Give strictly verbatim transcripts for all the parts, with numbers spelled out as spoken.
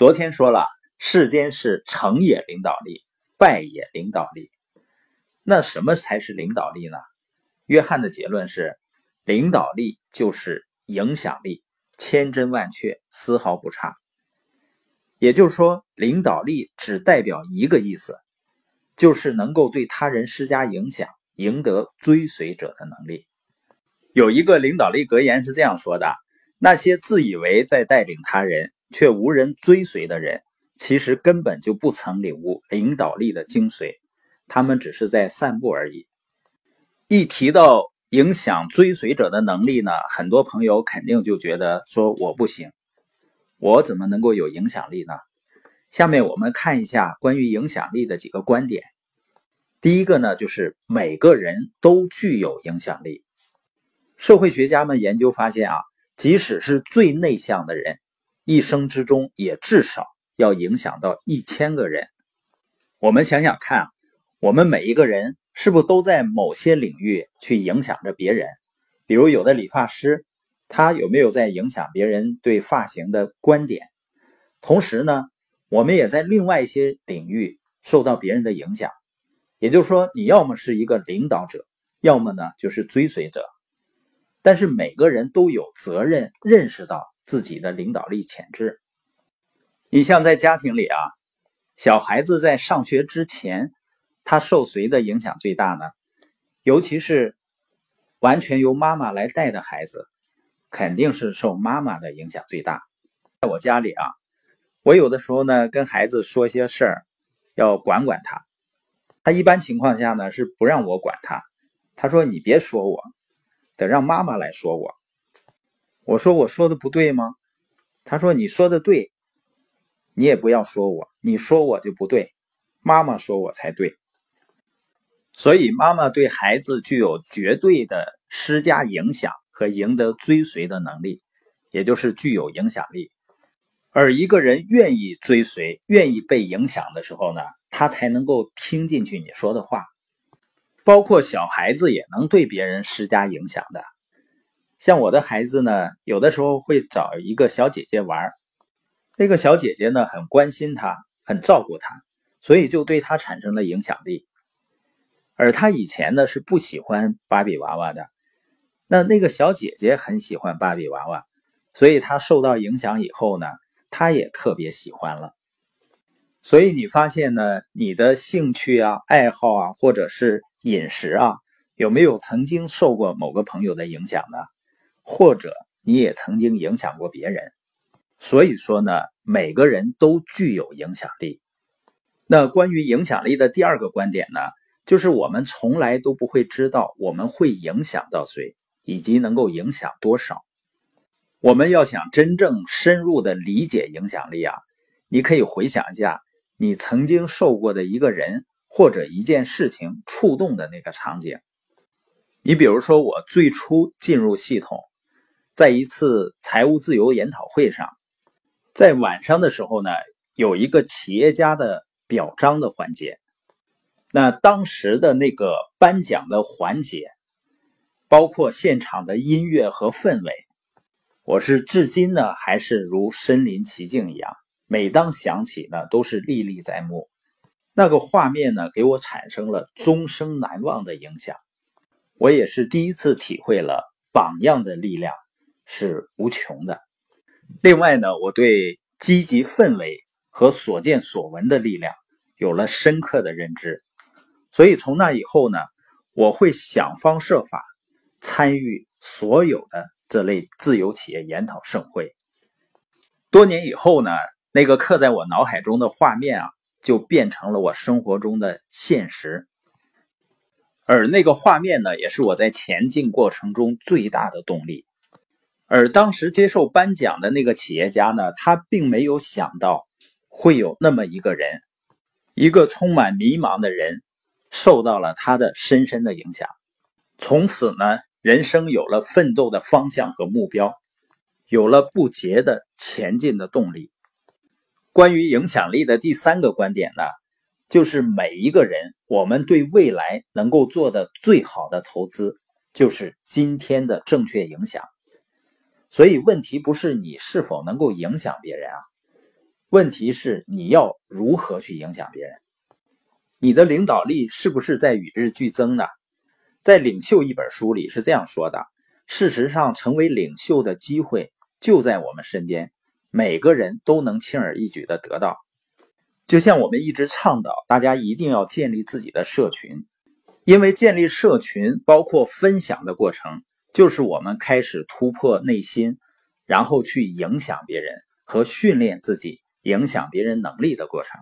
昨天说了，世间是成也领导力，败也领导力。那什么才是领导力呢？约翰的结论是，领导力就是影响力，千真万确，丝毫不差。也就是说，领导力只代表一个意思，就是能够对他人施加影响，赢得追随者的能力。有一个领导力格言是这样说的，那些自以为在带领他人，却无人追随的人，其实根本就不曾领悟领导力的精髓，他们只是在散步而已。一提到影响追随者的能力呢，很多朋友肯定就觉得说，我不行，我怎么能够有影响力呢？下面我们看一下关于影响力的几个观点。第一个呢，就是每个人都具有影响力。社会学家们研究发现啊，即使是最内向的人，一生之中也至少要影响到一千个人。我们想想看，我们每一个人是不是都在某些领域去影响着别人？比如有的理发师，他有没有在影响别人对发型的观点？同时呢，我们也在另外一些领域受到别人的影响。也就是说，你要么是一个领导者，要么呢就是追随者。但是每个人都有责任认识到自己的领导力潜质。你像在家庭里啊，小孩子在上学之前，他受谁的影响最大呢？尤其是完全由妈妈来带的孩子，肯定是受妈妈的影响最大。在我家里啊，我有的时候呢跟孩子说些事儿，要管管他。他一般情况下呢是不让我管他，他说你别说我，得让妈妈来说我。我说我说的不对吗？他说你说的对，你也不要说我，你说我就不对，妈妈说我才对。所以妈妈对孩子具有绝对的施加影响和赢得追随的能力，也就是具有影响力。而一个人愿意追随，愿意被影响的时候呢，他才能够听进去你说的话。包括小孩子也能对别人施加影响的。像我的孩子呢，有的时候会找一个小姐姐玩，那个小姐姐呢很关心他，很照顾他，所以就对他产生了影响力。而他以前呢是不喜欢芭比娃娃的，那那个小姐姐很喜欢芭比娃娃，所以他受到影响以后呢，他也特别喜欢了。所以你发现呢，你的兴趣啊、爱好啊，或者是饮食啊，有没有曾经受过某个朋友的影响呢？或者你也曾经影响过别人。所以说呢，每个人都具有影响力。那关于影响力的第二个观点呢，就是我们从来都不会知道我们会影响到谁，以及能够影响多少。我们要想真正深入的理解影响力啊，你可以回想一下你曾经受过的一个人或者一件事情触动的那个场景。你比如说，我最初进入系统，在一次财务自由研讨会上，在晚上的时候呢，有一个企业家的表彰的环节。那当时的那个颁奖的环节，包括现场的音乐和氛围，我是至今呢还是如身临其境一样，每当想起呢都是历历在目。那个画面呢给我产生了终生难忘的影响。我也是第一次体会了榜样的力量是无穷的。另外呢，我对积极氛围和所见所闻的力量有了深刻的认知。所以从那以后呢，我会想方设法参与所有的这类自由企业研讨盛会。多年以后呢，那个刻在我脑海中的画面啊，就变成了我生活中的现实。而那个画面呢，也是我在前进过程中最大的动力。而当时接受颁奖的那个企业家呢，他并没有想到会有那么一个人，一个充满迷茫的人，受到了他的深深的影响。从此呢，人生有了奋斗的方向和目标，有了不竭的前进的动力。关于影响力的第三个观点呢，就是每一个人，我们对未来能够做的最好的投资，就是今天的正确影响。所以问题不是你是否能够影响别人啊，问题是你要如何去影响别人？你的领导力是不是在与日俱增呢？在《领袖》一本书里是这样说的，事实上成为领袖的机会就在我们身边，每个人都能轻而易举的得到。就像我们一直倡导，大家一定要建立自己的社群，因为建立社群包括分享的过程，就是我们开始突破内心，然后去影响别人和训练自己影响别人能力的过程。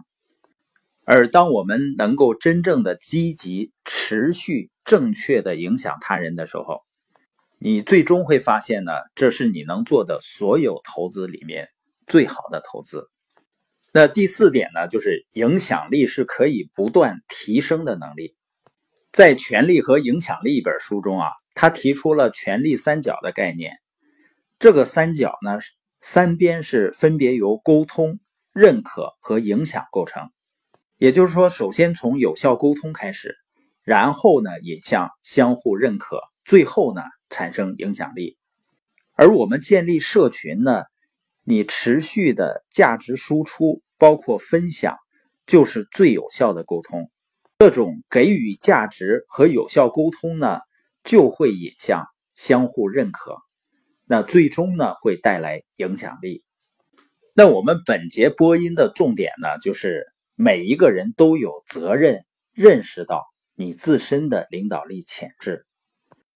而当我们能够真正的积极、持续、正确的影响他人的时候，你最终会发现呢，这是你能做的所有投资里面最好的投资。那第四点呢，就是影响力是可以不断提升的能力。在《权力和影响力》一本书中啊，他提出了权力三角的概念。这个三角呢，三边是分别由沟通、认可和影响构成。也就是说，首先从有效沟通开始，然后呢引向相互认可，最后呢产生影响力。而我们建立社群呢，你持续的价值输出，包括分享，就是最有效的沟通。这种给予价值和有效沟通呢，就会引向相互认可。那最终呢，会带来影响力。那我们本节播音的重点呢，就是每一个人都有责任认识到你自身的领导力潜质。